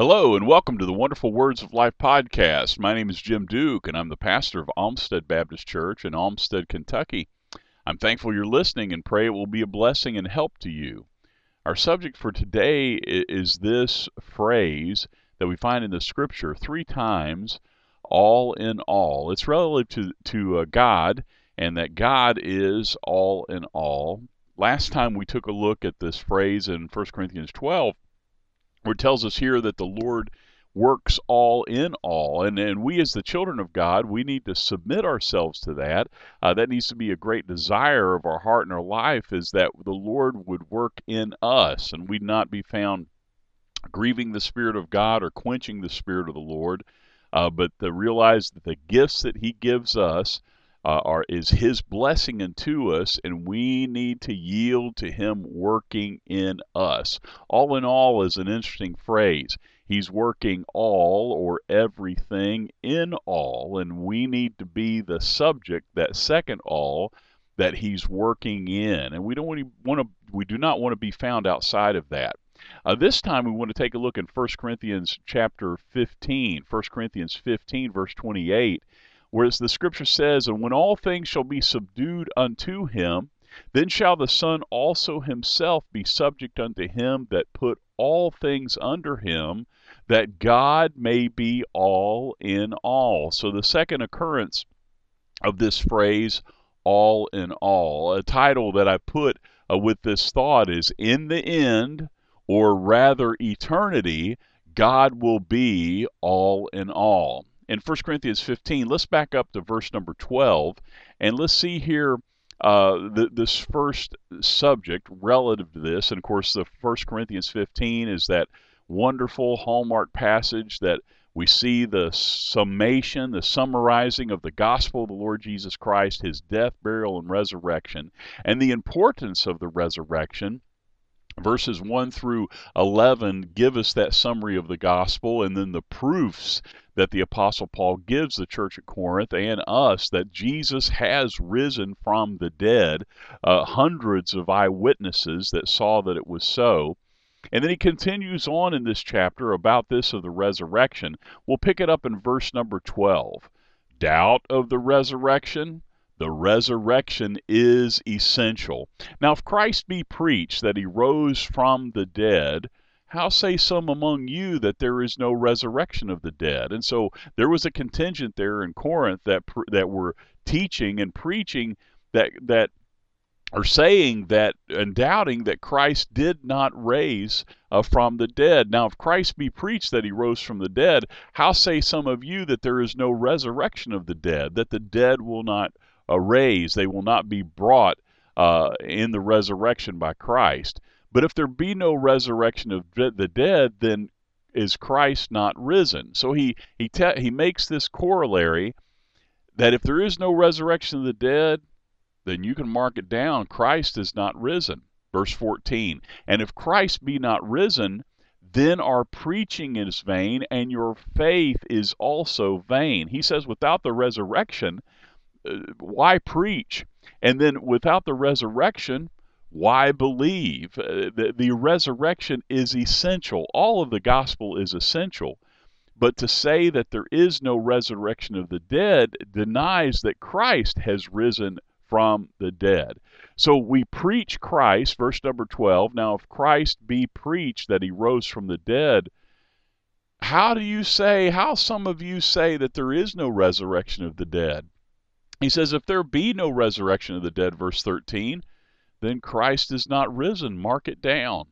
Hello and welcome to the Wonderful Words of Life podcast. My name is Jim Duke and I'm the pastor of Olmsted Baptist Church in Olmstead, Kentucky. I'm thankful you're listening and pray it will be a blessing and help to you. Our subject for today is this phrase that we find in the scripture three times, all in all. It's relative to God and that God is all in all. Last time we took a look at this phrase in 1 Corinthians 12, where it tells us here that the Lord works all in all. And we as the children of God, we need to submit ourselves to that. That needs to be a great desire of our heart and our life, is that the Lord would work in us and we'd not be found grieving the Spirit of God or quenching the Spirit of the Lord, but to realize that the gifts that He gives us is His blessing unto us, and we need to yield to Him working in us. All in all is an interesting phrase. He's working all or everything in all, and we need to be the subject, that second all, that He's working in. And we do not want to be found outside of that. This time we want to take a look in 1 Corinthians chapter 15, 1 Corinthians 15, verse 28. Whereas the scripture says, and when all things shall be subdued unto Him, then shall the Son also Himself be subject unto Him that put all things under Him, that God may be all in all. So the second occurrence of this phrase, all in all, a title that I put with this thought is, in the end, or rather eternity, God will be all in all. In 1 Corinthians 15, let's back up to verse number 12, and let's see here this first subject relative to this. And of course, the 1 Corinthians 15 is that wonderful hallmark passage that we see the summation, the summarizing of the gospel of the Lord Jesus Christ, His death, burial, and resurrection, and the importance of the resurrection. Verses 1 through 11 give us that summary of the gospel and then the proofs that the Apostle Paul gives the church at Corinth and us that Jesus has risen from the dead, hundreds of eyewitnesses that saw that it was so. And then he continues on in this chapter about this of the resurrection. We'll pick it up in verse number 12. Doubt of the resurrection? The resurrection is essential. Now, if Christ be preached that He rose from the dead, how say some among you that there is no resurrection of the dead? And so there was a contingent there in Corinth that were teaching and preaching that are saying that and doubting that Christ did not raise from the dead. Now, if Christ be preached that He rose from the dead, how say some of you that there is no resurrection of the dead, that the dead will not raised, they will not be brought in the resurrection by Christ. But if there be no resurrection of the dead, then is Christ not risen? So he makes this corollary that if there is no resurrection of the dead, then you can mark it down, Christ is not risen. Verse 14, and if Christ be not risen, then our preaching is vain, and your faith is also vain. He says without the resurrection, why preach? And then without the resurrection, why believe? The resurrection is essential. All of the gospel is essential. But to say that there is no resurrection of the dead denies that Christ has risen from the dead. So we preach Christ, verse number 12. Now, if Christ be preached that He rose from the dead, how some of you say that there is no resurrection of the dead? He says, if there be no resurrection of the dead, verse 13, then Christ is not risen. Mark it down.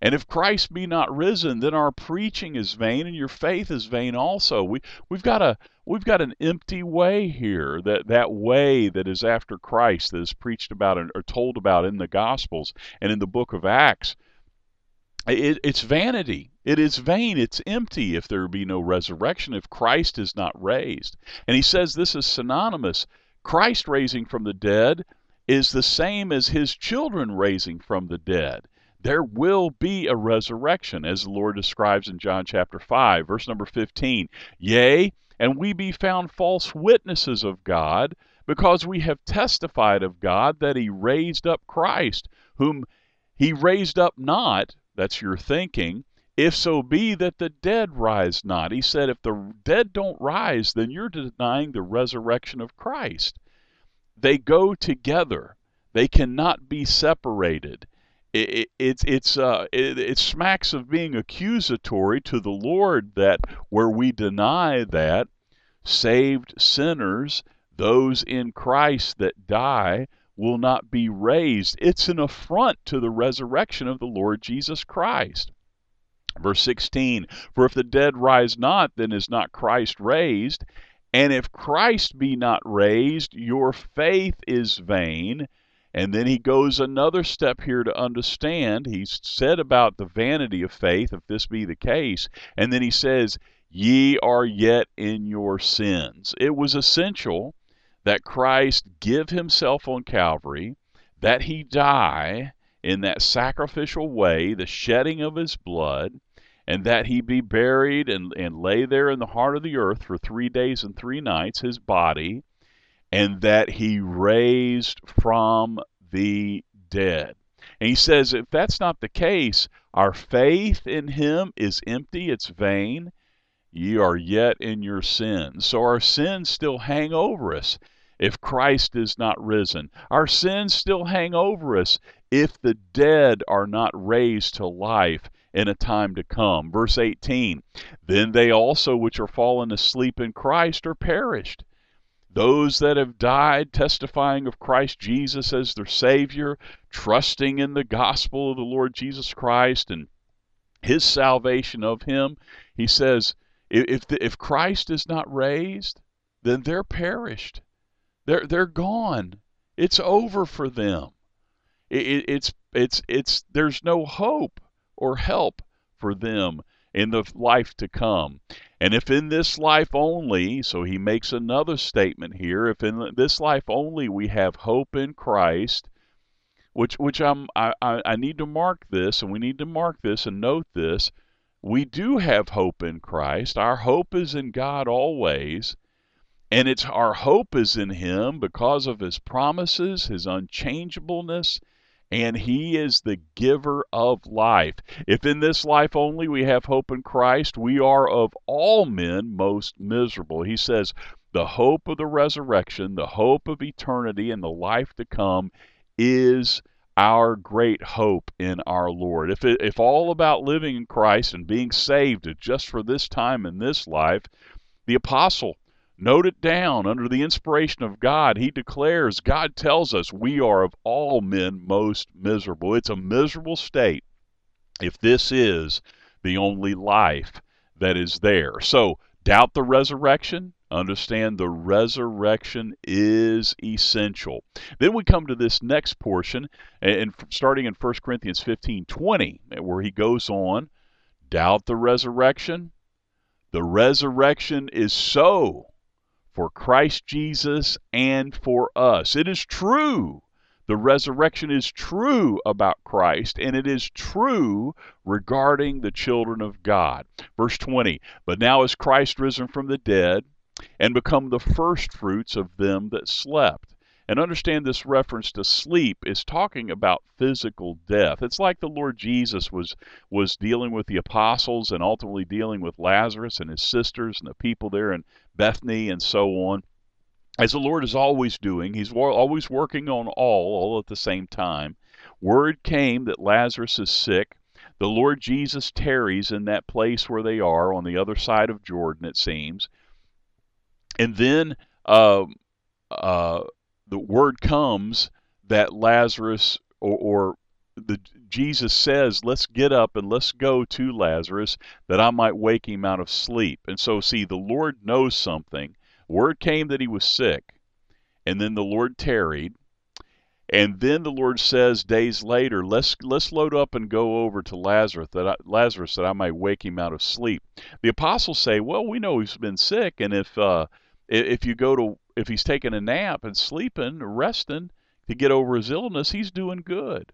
And if Christ be not risen, then our preaching is vain and your faith is vain also. We've got an empty way here, that way that is after Christ, that is preached about or told about in the Gospels and in the book of Acts. It's vanity. It is vain. It's empty if there be no resurrection, if Christ is not raised. And he says this is synonymous. Christ raising from the dead is the same as His children raising from the dead. There will be a resurrection, as the Lord describes in John chapter 5, verse number 15. Yea, and we be found false witnesses of God, because we have testified of God that He raised up Christ, whom He raised up not, that's your thinking, if so be that the dead rise not. He said, if the dead don't rise, then you're denying the resurrection of Christ. They go together. They cannot be separated. It smacks of being accusatory to the Lord, that where we deny that saved sinners, those in Christ that die, will not be raised. It's an affront to the resurrection of the Lord Jesus Christ. Verse 16, for if the dead rise not, then is not Christ raised. And if Christ be not raised, your faith is vain. And then he goes another step here to understand. He said about the vanity of faith, if this be the case. And then he says, ye are yet in your sins. It was essential that Christ give himself on Calvary, that he die in that sacrificial way, the shedding of his blood, and that he be buried and lay there in the heart of the earth for 3 days and 3 nights, his body, and that he raised from the dead. And he says, if that's not the case, our faith in him is empty, it's vain. Ye are yet in your sins. So our sins still hang over us if Christ is not risen. Our sins still hang over us if the dead are not raised to life in a time to come. Verse 18, then they also which are fallen asleep in Christ are perished. Those that have died testifying of Christ Jesus as their Savior, trusting in the gospel of the Lord Jesus Christ and his salvation of him, he says, if Christ is not raised, then they're perished. They're gone. It's over for them. There's no hope or help for them in the life to come. And if in this life only, so he makes another statement here, if in this life only we have hope in Christ, which I need to mark this, and we need to mark this and note this. We do have hope in Christ. Our hope is in God always, and it's our hope is in him because of his promises, his unchangeableness, and he is the giver of life. If in this life only we have hope in Christ, we are of all men most miserable. He says, the hope of the resurrection, the hope of eternity and the life to come is our great hope in our Lord. If all about living in Christ and being saved is just for this time in this life, the apostle note it down under the inspiration of God. He declares, God tells us we are of all men most miserable. It's a miserable state if this is the only life that is there. So doubt the resurrection. Understand the resurrection is essential. Then we come to this next portion, and starting in 1 Corinthians 15:20, where he goes on, doubt the resurrection. The resurrection is so for Christ Jesus and for us. It is true. The resurrection is true about Christ, and it is true regarding the children of God. Verse 20, but now is Christ risen from the dead, and become the first fruits of them that slept. And understand this reference to sleep is talking about physical death. It's like the Lord Jesus was dealing with the apostles and ultimately dealing with Lazarus and his sisters and the people there in Bethany and so on. As the Lord is always doing, he's always working on all at the same time. Word came that Lazarus is sick. The Lord Jesus tarries in that place where they are on the other side of Jordan, it seems. And then the word comes that Lazarus, Jesus says, let's get up and let's go to Lazarus that I might wake him out of sleep. And so, see, the Lord knows something. Word came that he was sick, and then the Lord tarried. And then the Lord says days later, let's load up and go over to Lazarus that I might wake him out of sleep. The apostles say, well, we know he's been sick, and if he's taking a nap and sleeping, resting to get over his illness, he's doing good.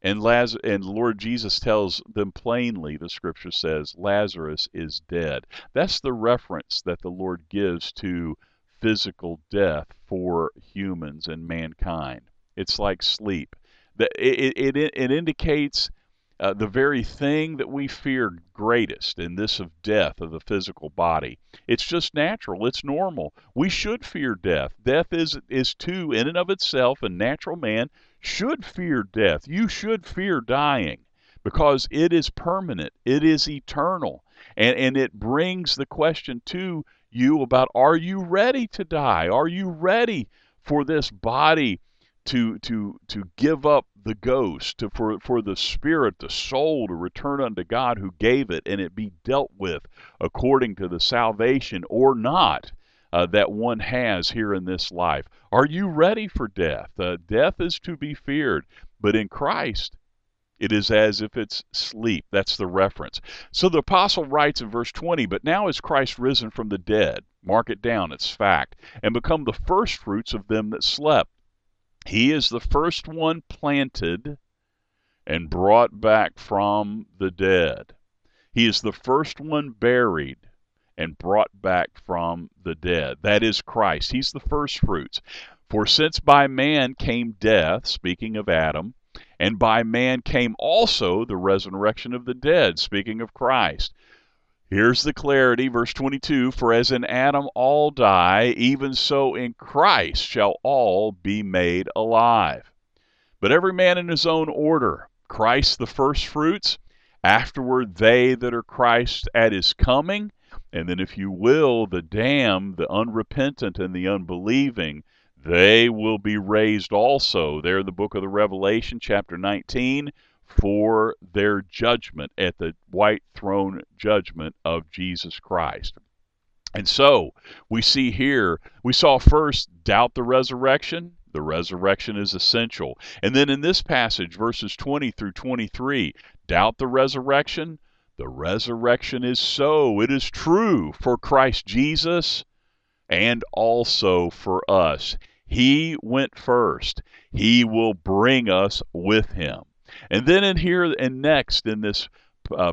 And Lord Jesus tells them plainly, the scripture says, Lazarus is dead. That's the reference that the Lord gives to physical death for humans and mankind. It's like sleep. It indicates the very thing that we feared greatest, and this of death of the physical body. It's just natural. It's normal. We should fear death. Death is too, in and of itself, and natural man should fear death. You should fear dying, because it is permanent. It is eternal. And it brings the question to you about, are you ready to die? Are you ready for this body to give up the ghost, for the spirit, the soul, to return unto God who gave it, and it be dealt with according to the salvation or not that one has here in this life? Are you ready for death? Death is to be feared, but in Christ, it is as if it's sleep. That's the reference. So the apostle writes in verse 20, "But now is Christ risen from the dead." Mark it down, it's fact. "And become the firstfruits of them that slept. He is the first one planted and brought back from the dead. He is the first one buried and brought back from the dead." That is Christ. He's the first fruits. "For since by man came death," speaking of Adam, "and by man came also the resurrection of the dead," speaking of Christ. Here's the clarity, verse 22, "For as in Adam all die, even so in Christ shall all be made alive. But every man in his own order, Christ the first fruits, afterward they that are Christ at his coming, and then, if you will, the damned, the unrepentant, and the unbelieving, they will be raised also." There in the book of the Revelation, chapter 19, for their judgment at the white throne judgment of Jesus Christ. And so we see here, we saw first, doubt the resurrection. The resurrection is essential. And then in this passage, verses 20 through 23, doubt the resurrection. The resurrection is so, it is true for Christ Jesus and also for us. He went first. He will bring us with him. And then in here and next in this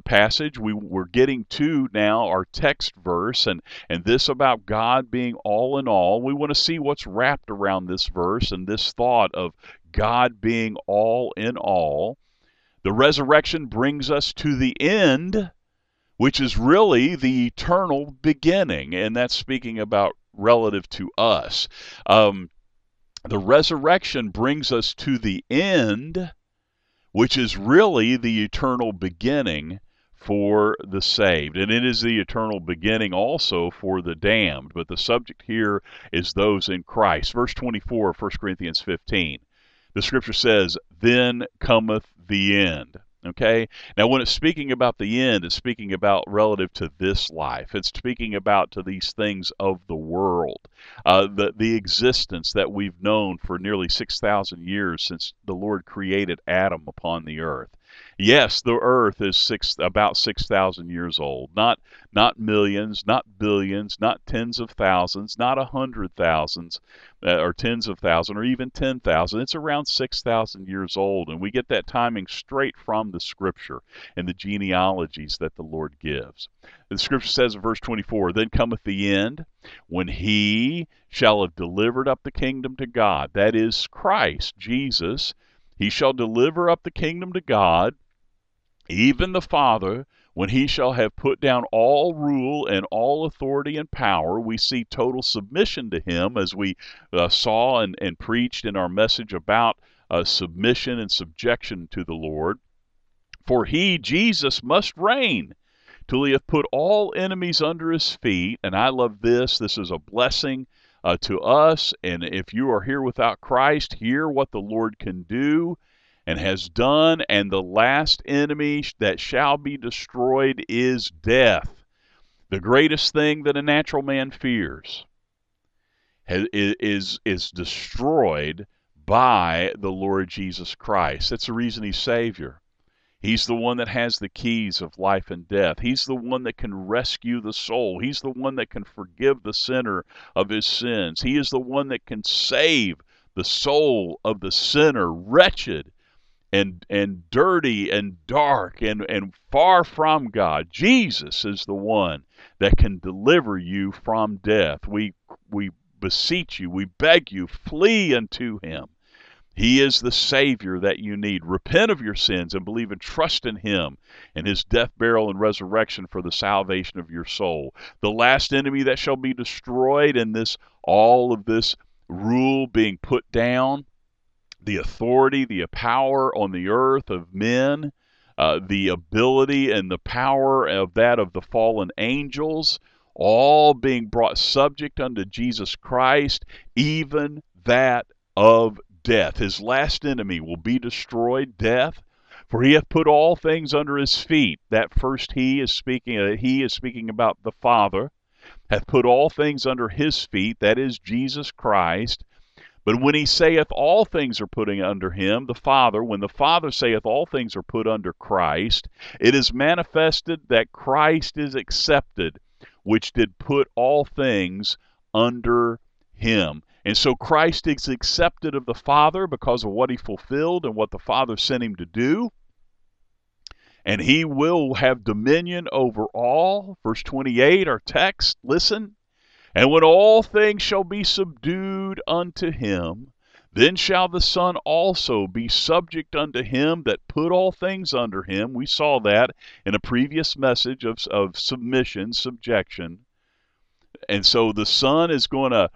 passage, we're getting to now our text verse, and this about God being all in all. We want to see what's wrapped around this verse and this thought of God being all in all. The resurrection brings us to the end, which is really the eternal beginning, and that's speaking about relative to us. The resurrection brings us to the end, which is really the eternal beginning for the saved. And it is the eternal beginning also for the damned. But the subject here is those in Christ. Verse 24 of 1 Corinthians 15. The scripture says, "Then cometh the end." Okay? Now when it's speaking about the end, it's speaking about relative to this life. It's speaking about to these things of the world. The existence that we've known for nearly 6,000 years since the Lord created Adam upon the earth. Yes, the earth is about 6,000 years old. Not millions, not billions, not tens of thousands, not 100,000s or tens of thousands or even 10,000. It's around 6,000 years old, and we get that timing straight from the Scripture and the genealogies that the Lord gives. The Scripture says in verse 24, "Then cometh the end, when he shall have delivered up the kingdom to God." That is Christ, Jesus. "He shall deliver up the kingdom to God, even the Father, when he shall have put down all rule and all authority and power." We see total submission to him, as we saw and preached in our message about submission and subjection to the Lord. "For he," Jesus, "must reign till he hath put all enemies under his feet." And I love this. This is a blessing to us, and if you are here without Christ, hear what the Lord can do and has done. "And the last enemy that shall be destroyed is death." The greatest thing that a natural man fears is destroyed by the Lord Jesus Christ. That's the reason he's Savior. He's the one that has the keys of life and death. He's the one that can rescue the soul. He's the one that can forgive the sinner of his sins. He is the one that can save the soul of the sinner, wretched and dirty and dark and far from God. Jesus is the one that can deliver you from death. We beseech you, we beg you, flee unto him. He is the Savior that you need. Repent of your sins and believe and trust in Him and His death, burial, and resurrection for the salvation of your soul. The last enemy that shall be destroyed, and all of this rule being put down, the authority, the power on the earth of men, the ability and the power of that of the fallen angels, all being brought subject unto Jesus Christ, even that of death. His last enemy will be destroyed, death. For He hath put all things under His feet. That first He is speaking about the Father, hath put all things under His feet, that is Jesus Christ. But when He saith all things are putting under Him, the Father, when the Father saith all things are put under Christ, it is manifested that Christ is accepted, which did put all things under Him. And so Christ is accepted of the Father because of what He fulfilled and what the Father sent Him to do. And He will have dominion over all. Verse 28, our text, listen. And when all things shall be subdued unto Him, then shall the Son also be subject unto Him that put all things under Him. We saw that in a previous message of submission, subjection. And so the Son is going to,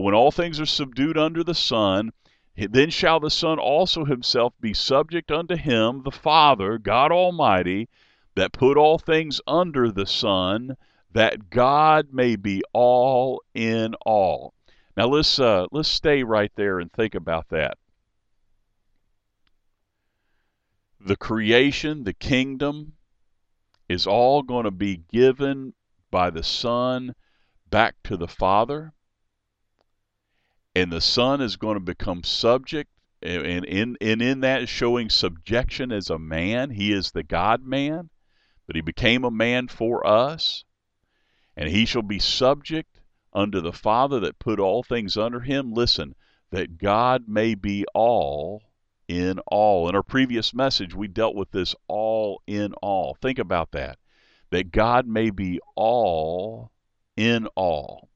when all things are subdued under the Son, then shall the Son also Himself be subject unto Him, the Father, God Almighty, that put all things under the Son, that God may be all in all. Now let's stay right there and think about that. The creation, the kingdom, is all going to be given by the Son back to the Father, and the Son is going to become subject, and in that showing subjection as a man. He is the God-man, but He became a man for us. And He shall be subject unto the Father that put all things under Him, listen, that God may be all in all. In our previous message, we dealt with this all in all. Think about that, that God may be all in all.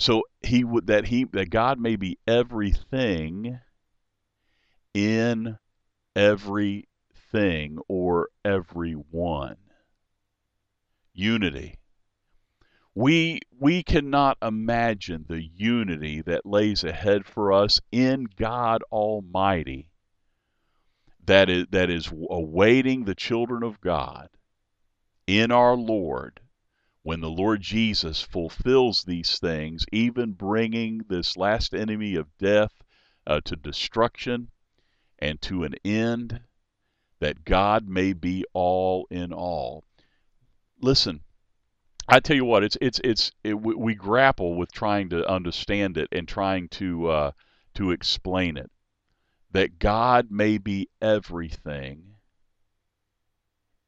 So that God may be everything in everything or everyone. Unity. We cannot imagine the unity that lays ahead for us in God Almighty that is awaiting the children of God in our Lord when the Lord Jesus fulfills these things, even bringing this last enemy of death to destruction and to an end, that God may be all in all. Listen. I tell you what, we grapple with trying to understand it and trying to explain it. That God may be everything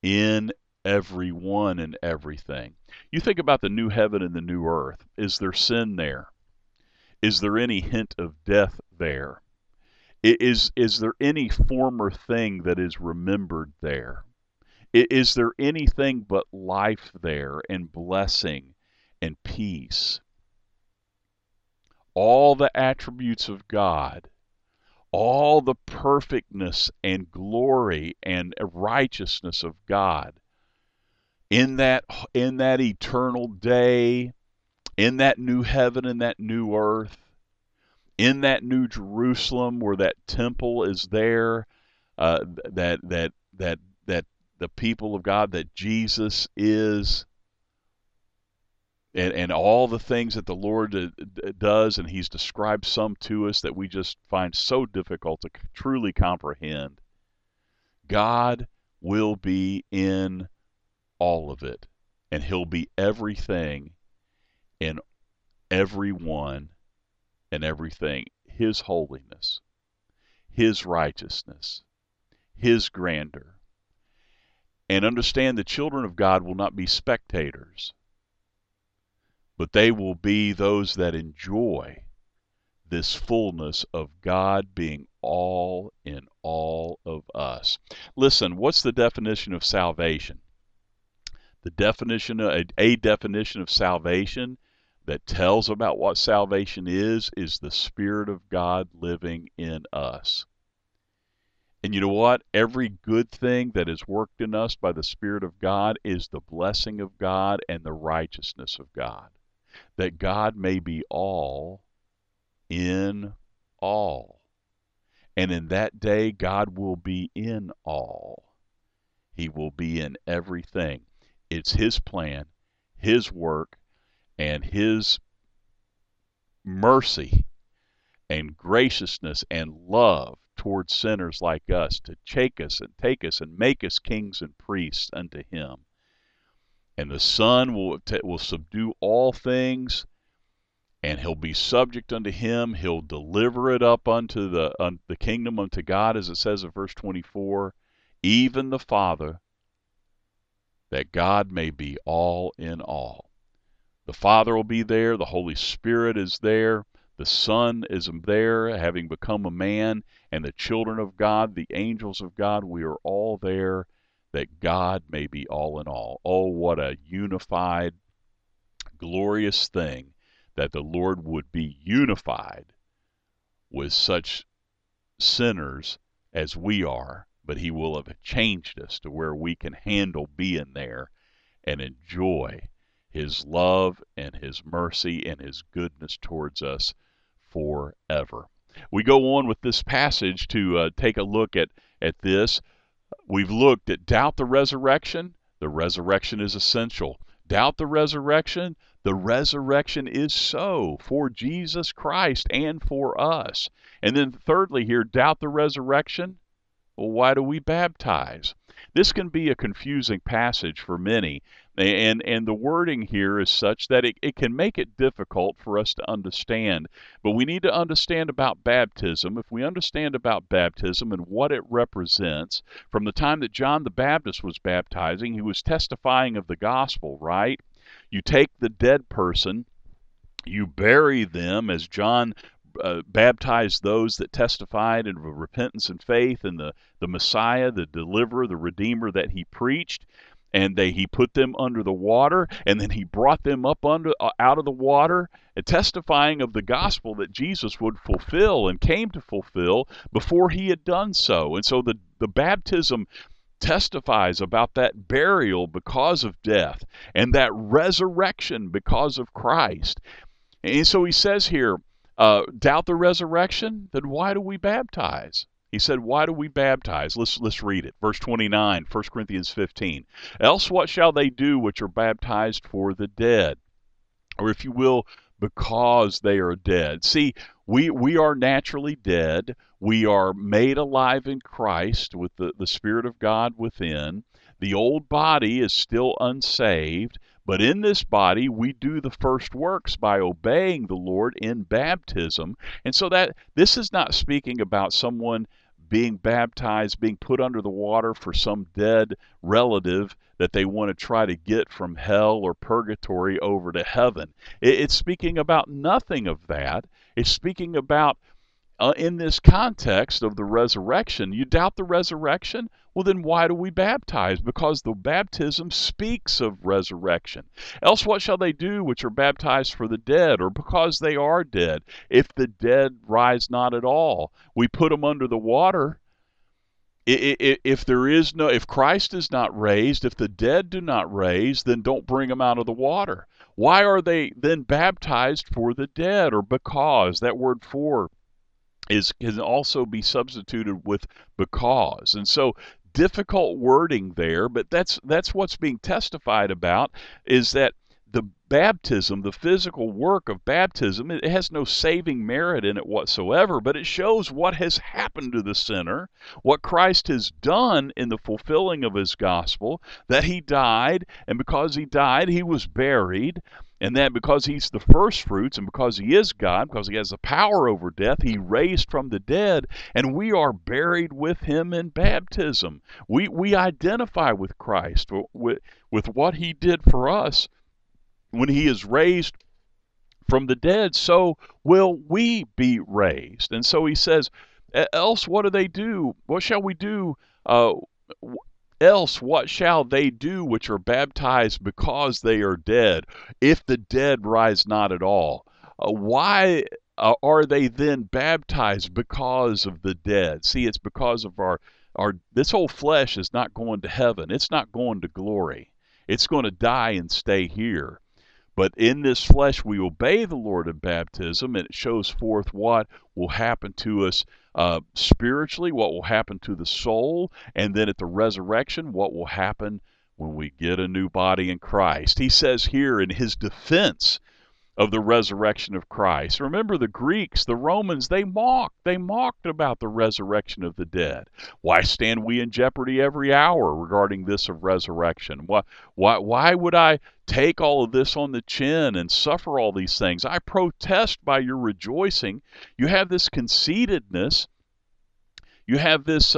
in everyone and everything. You think about the new heaven and the new earth. Is there sin there? Is there any hint of death there? Is there any former thing that is remembered there? Is there anything but life there, and blessing and peace? All the attributes of God, all the perfectness and glory and righteousness of God in that eternal day, in that new heaven and that new earth, in that new Jerusalem where that temple is there, that the people of God, that Jesus is, and all the things that the Lord does, and He's described some to us that we just find so difficult to truly comprehend. God will be in all of it, and He'll be everything in everyone and everything. His holiness, His righteousness, His grandeur. And understand, the children of God will not be spectators, but they will be those that enjoy this fullness of God being all in all of us. Listen, what's the definition of salvation? A definition of salvation that tells about what salvation is the Spirit of God living in us. And you know what? Every good thing that is worked in us by the Spirit of God is the blessing of God and the righteousness of God, that God may be all in all. And in that day, God will be in all. He will be in everything. It's His plan, His work, and His mercy and graciousness and love towards sinners like us, to shake us and take us and make us kings and priests unto Him. And the Son will subdue all things, and He'll be subject unto Him. He'll deliver it up unto the kingdom unto God, as it says in verse 24, even the Father, that God may be all in all. The Father will be there. The Holy Spirit is there. The Son is there, having become a man, and the children of God, the angels of God, we are all there, that God may be all in all. Oh, what a unified, glorious thing, that the Lord would be unified with such sinners as we are, but He will have changed us to where we can handle being there and enjoy His love and His mercy and His goodness towards us forever. We go on with this passage to take a look at this. We've looked at doubt the resurrection. The resurrection is essential. Doubt the resurrection. The resurrection is so for Jesus Christ and for us. And then thirdly here, doubt the resurrection. Well, why do we baptize? This can be a confusing passage for many. And the wording here is such that it can make it difficult for us to understand. But we need to understand about baptism. If we understand about baptism and what it represents, from the time that John the Baptist was baptizing, he was testifying of the gospel, right? You take the dead person, you bury them, as John baptized those that testified in repentance and faith in the Messiah, the deliverer, the Redeemer that he preached. And he put them under the water, and then he brought them up out of the water, testifying of the gospel that Jesus would fulfill and came to fulfill before he had done so. And so the baptism testifies about that burial because of death and that resurrection because of Christ. And so he says here, doubt the resurrection? Then why do we baptize? He said, why do we baptize? Let's read it. Verse 29, 1 Corinthians 15. Else what shall they do which are baptized for the dead? Or if you will, because they are dead. See, we are naturally dead. We are made alive in Christ with the Spirit of God within. The old body is still unsaved. But in this body, we do the first works by obeying the Lord in baptism. And so that this is not speaking about someone being baptized, being put under the water for some dead relative that they want to try to get from hell or purgatory over to heaven. It's speaking about nothing of that. It's speaking about, in this context of the resurrection. You doubt the resurrection? Well, then why do we baptize? Because the baptism speaks of resurrection. Else what shall they do which are baptized for the dead, or because they are dead, if the dead rise not at all? We put them under the water. If Christ is not raised, if the dead do not raise, then don't bring them out of the water. Why are they then baptized for the dead, or because? That word for can also be substituted with because. And so difficult wording there, but that's what's being testified about, is that the baptism, the physical work of baptism, it has no saving merit in it whatsoever, but it shows what has happened to the sinner, what Christ has done in the fulfilling of His gospel, that He died, and because He died, He was buried, and that because He's the first fruits, and because He is God, because He has the power over death, He raised from the dead, and we are buried with Him in baptism. We identify with Christ, with what He did for us. When He is raised from the dead, so will we be raised. And so he says, else what do they do? What shall we do? Else what shall they do which are baptized because they are dead, if the dead rise not at all? Why Are they then baptized because of the dead? See, it's because of our this whole flesh is not going to heaven. It's not going to glory. It's going to die and stay here. But in this flesh, we obey the Lord in baptism, and it shows forth what will happen to us spiritually, what will happen to the soul, and then at the resurrection, what will happen when we get a new body in Christ. He says here in his defense of the resurrection of Christ. Remember the Greeks, the Romans, they mocked. They mocked about the resurrection of the dead. Why stand we in jeopardy every hour regarding this of resurrection? Why would I take all of this on the chin and suffer all these things? I protest by your rejoicing. You have this conceitedness. You have this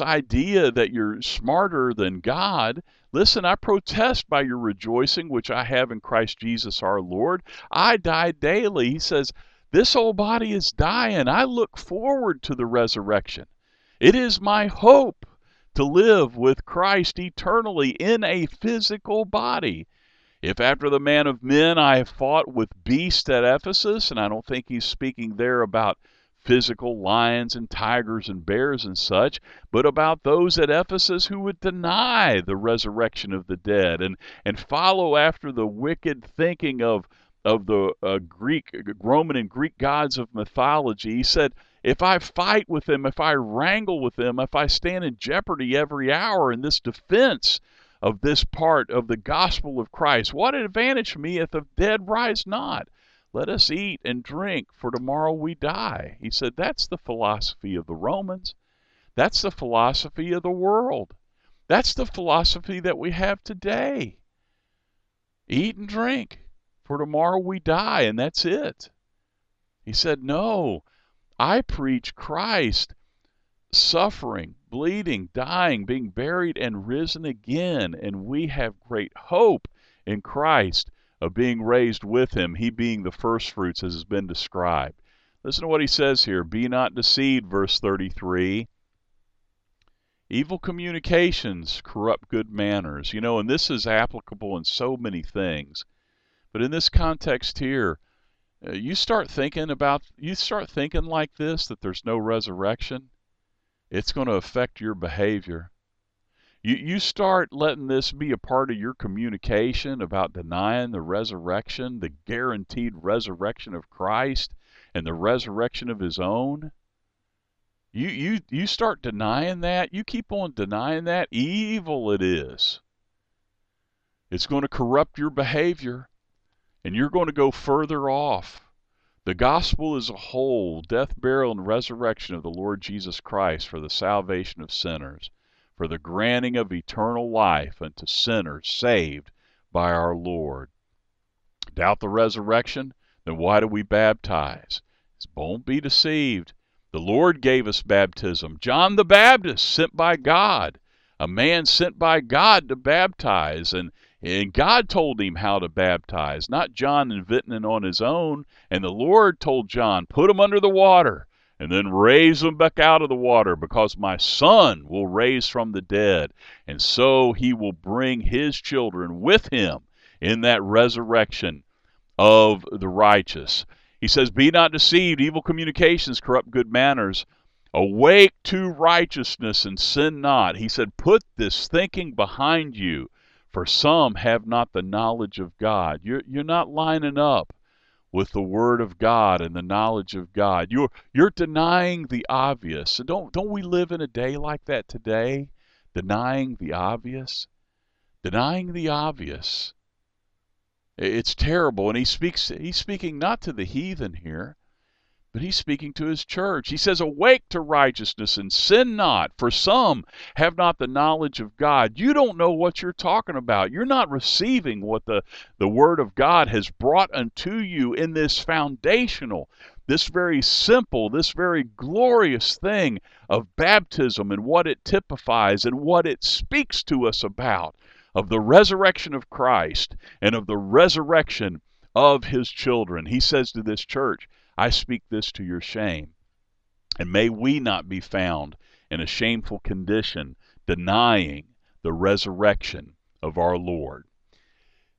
idea that you're smarter than God. Listen, I protest by your rejoicing, which I have in Christ Jesus our Lord. I die daily. He says, this old body is dying. I look forward to the resurrection. It is my hope to live with Christ eternally in a physical body. If after the man of men I have fought with beasts at Ephesus, and I don't think he's speaking there about physical lions and tigers and bears and such, but about those at Ephesus who would deny the resurrection of the dead and follow after the wicked thinking of the Roman and Greek gods of mythology. He said, if I fight with them, if I wrangle with them, if I stand in jeopardy every hour in this defense of this part of the gospel of Christ, what advantage me if the dead rise not? Let us eat and drink, for tomorrow we die. He said, that's the philosophy of the Romans. That's the philosophy of the world. That's the philosophy that we have today. Eat and drink, for tomorrow we die, and that's it. He said, no, I preach Christ suffering, bleeding, dying, being buried, and risen again, and we have great hope in Christ of being raised with him, he being the first fruits as has been described. Listen to what he says here. Be not deceived, verse 33. Evil communications corrupt good manners. You know, and this is applicable in so many things. But in this context here, you start thinking like this, that there's no resurrection, it's going to affect your behavior. You start letting this be a part of your communication about denying the resurrection, the guaranteed resurrection of Christ and the resurrection of his own. You start denying that. You keep on denying that. Evil it is. It's going to corrupt your behavior, and you're going to go further off. The gospel is a whole death, burial, and resurrection of the Lord Jesus Christ for the salvation of sinners, for the granting of eternal life unto sinners saved by our Lord. Doubt the resurrection? Then why do we baptize? Don't be deceived. The Lord gave us baptism. John the Baptist, sent by God, a man sent by God to baptize, and God told him how to baptize, not John inventing it on his own. And the Lord told John, put him under the water, and then raise them back out of the water, because my son will raise from the dead. And so he will bring his children with him in that resurrection of the righteous. He says, be not deceived. Evil communications corrupt good manners. Awake to righteousness and sin not. He said, put this thinking behind you, for some have not the knowledge of God. You're not lining up with the Word of God and the knowledge of God. You're denying the obvious. So don't we live in a day like that today? Denying the obvious? Denying the obvious. It's terrible. And he's speaking not to the heathen here, but he's speaking to his church. He says, awake to righteousness and sin not, for some have not the knowledge of God. You don't know what you're talking about. You're not receiving what the Word of God has brought unto you in this foundational, this very simple, this very glorious thing of baptism and what it typifies and what it speaks to us about, of the resurrection of Christ and of the resurrection of his children. He says to this church, I speak this to your shame, and may we not be found in a shameful condition, denying the resurrection of our Lord.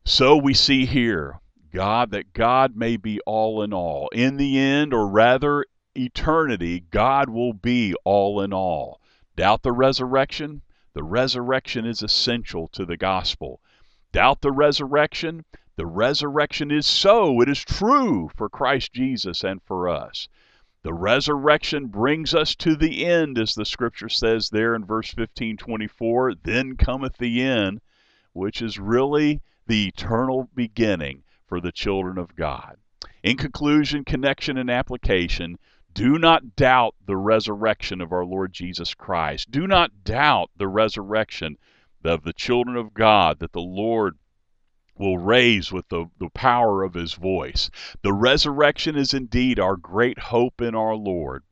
So we see here, God, that God may be all in all. In the end, or rather eternity, God will be all in all. Doubt the resurrection? The resurrection is essential to the gospel. Doubt the resurrection? The resurrection is so. It is true for Christ Jesus and for us. The resurrection brings us to the end, as the scripture says there in verse 15:24. Then cometh the end, which is really the eternal beginning for the children of God. In conclusion, connection, and application, do not doubt the resurrection of our Lord Jesus Christ. Do not doubt the resurrection of the children of God that the Lord will raise with the power of his voice. The resurrection is indeed our great hope in our Lord.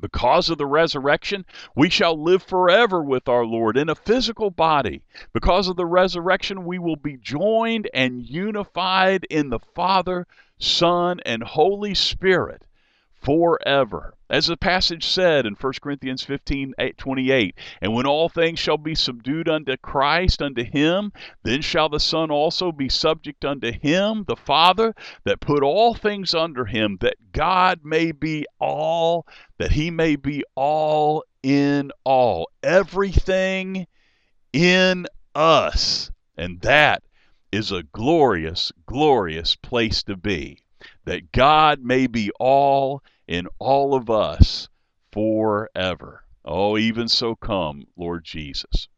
Because of the resurrection, we shall live forever with our Lord in a physical body. Because of the resurrection, we will be joined and unified in the Father, Son, and Holy Spirit forever. As the passage said in 1 Corinthians 15:28, and when all things shall be subdued unto Christ, unto him, then shall the Son also be subject unto him, the Father, that put all things under him, that God may be all, that he may be all in all, everything in us. And that is a glorious, glorious place to be, that God may be all in all of us forever. Oh, even so come, Lord Jesus.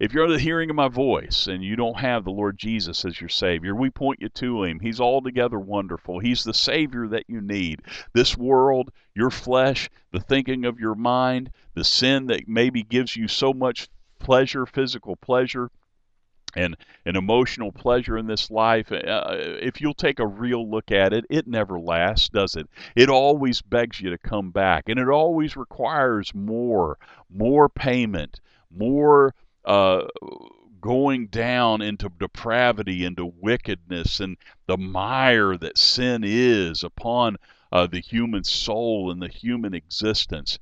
If you're under the hearing of my voice and you don't have the Lord Jesus as your Savior, we point you to him. He's altogether wonderful. He's the Savior that you need. This world, your flesh, the thinking of your mind, the sin that maybe gives you so much pleasure, physical pleasure, and an emotional pleasure in this life, if you'll take a real look at it, it never lasts, does it? It always begs you to come back, and it always requires more payment, more going down into depravity, into wickedness, and the mire that sin is upon the human soul and the human existence.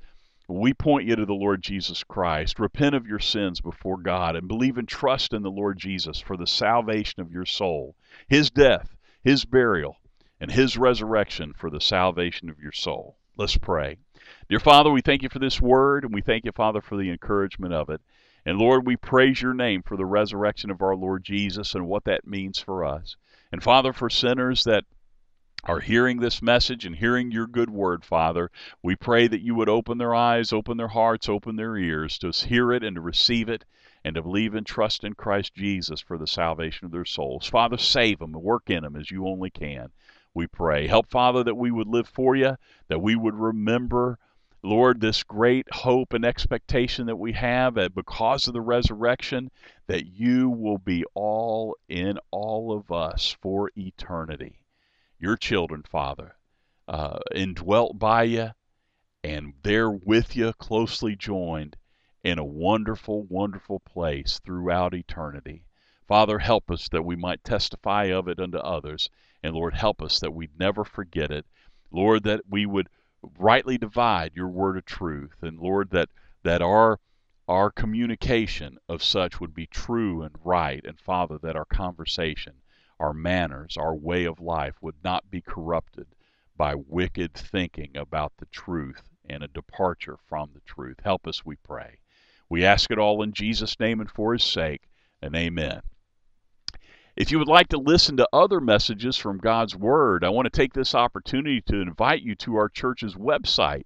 We point you to the Lord Jesus Christ. Repent of your sins before God and believe and trust in the Lord Jesus for the salvation of your soul. His death, his burial, and his resurrection for the salvation of your soul. Let's pray. Dear Father, we thank you for this word, and we thank you, Father, for the encouragement of it. And Lord, we praise your name for the resurrection of our Lord Jesus and what that means for us. And Father, for sinners that are hearing this message and hearing your good word, Father, we pray that you would open their eyes, open their hearts, open their ears to hear it and to receive it and to believe and trust in Christ Jesus for the salvation of their souls. Father, save them and work in them as you only can, we pray. Help, Father, that we would live for you, that we would remember, Lord, this great hope and expectation that we have that because of the resurrection, that you will be all in all of us for eternity. Your children, Father, indwelt by you and there with you, closely joined in a wonderful, wonderful place throughout eternity. Father, help us that we might testify of it unto others. And Lord, help us that we'd never forget it. Lord, that we would rightly divide your word of truth. And Lord, that our communication of such would be true and right. And Father, that our conversation, our manners, our way of life would not be corrupted by wicked thinking about the truth and a departure from the truth. Help us, we pray. We ask it all in Jesus' name and for his sake, and amen. If you would like to listen to other messages from God's Word, I want to take this opportunity to invite you to our church's website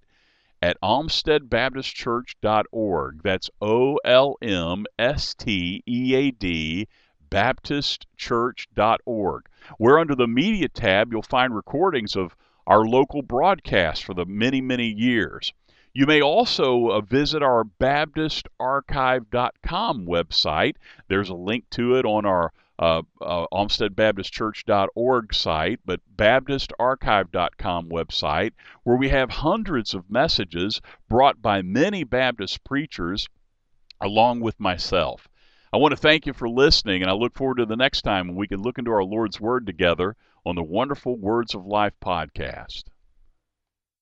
at olmstedbaptistchurch.org. That's OLMSTEAD baptistarchive.com. Where under the media tab, you'll find recordings of our local broadcasts for the many, many years. You may also visit our baptistarchive.com website. There's a link to it on our olmstedbaptistchurch.org site, but baptistarchive.com website, where we have hundreds of messages brought by many Baptist preachers along with myself. I want to thank you for listening, and I look forward to the next time when we can look into our Lord's Word together on the Wonderful Words of Life podcast.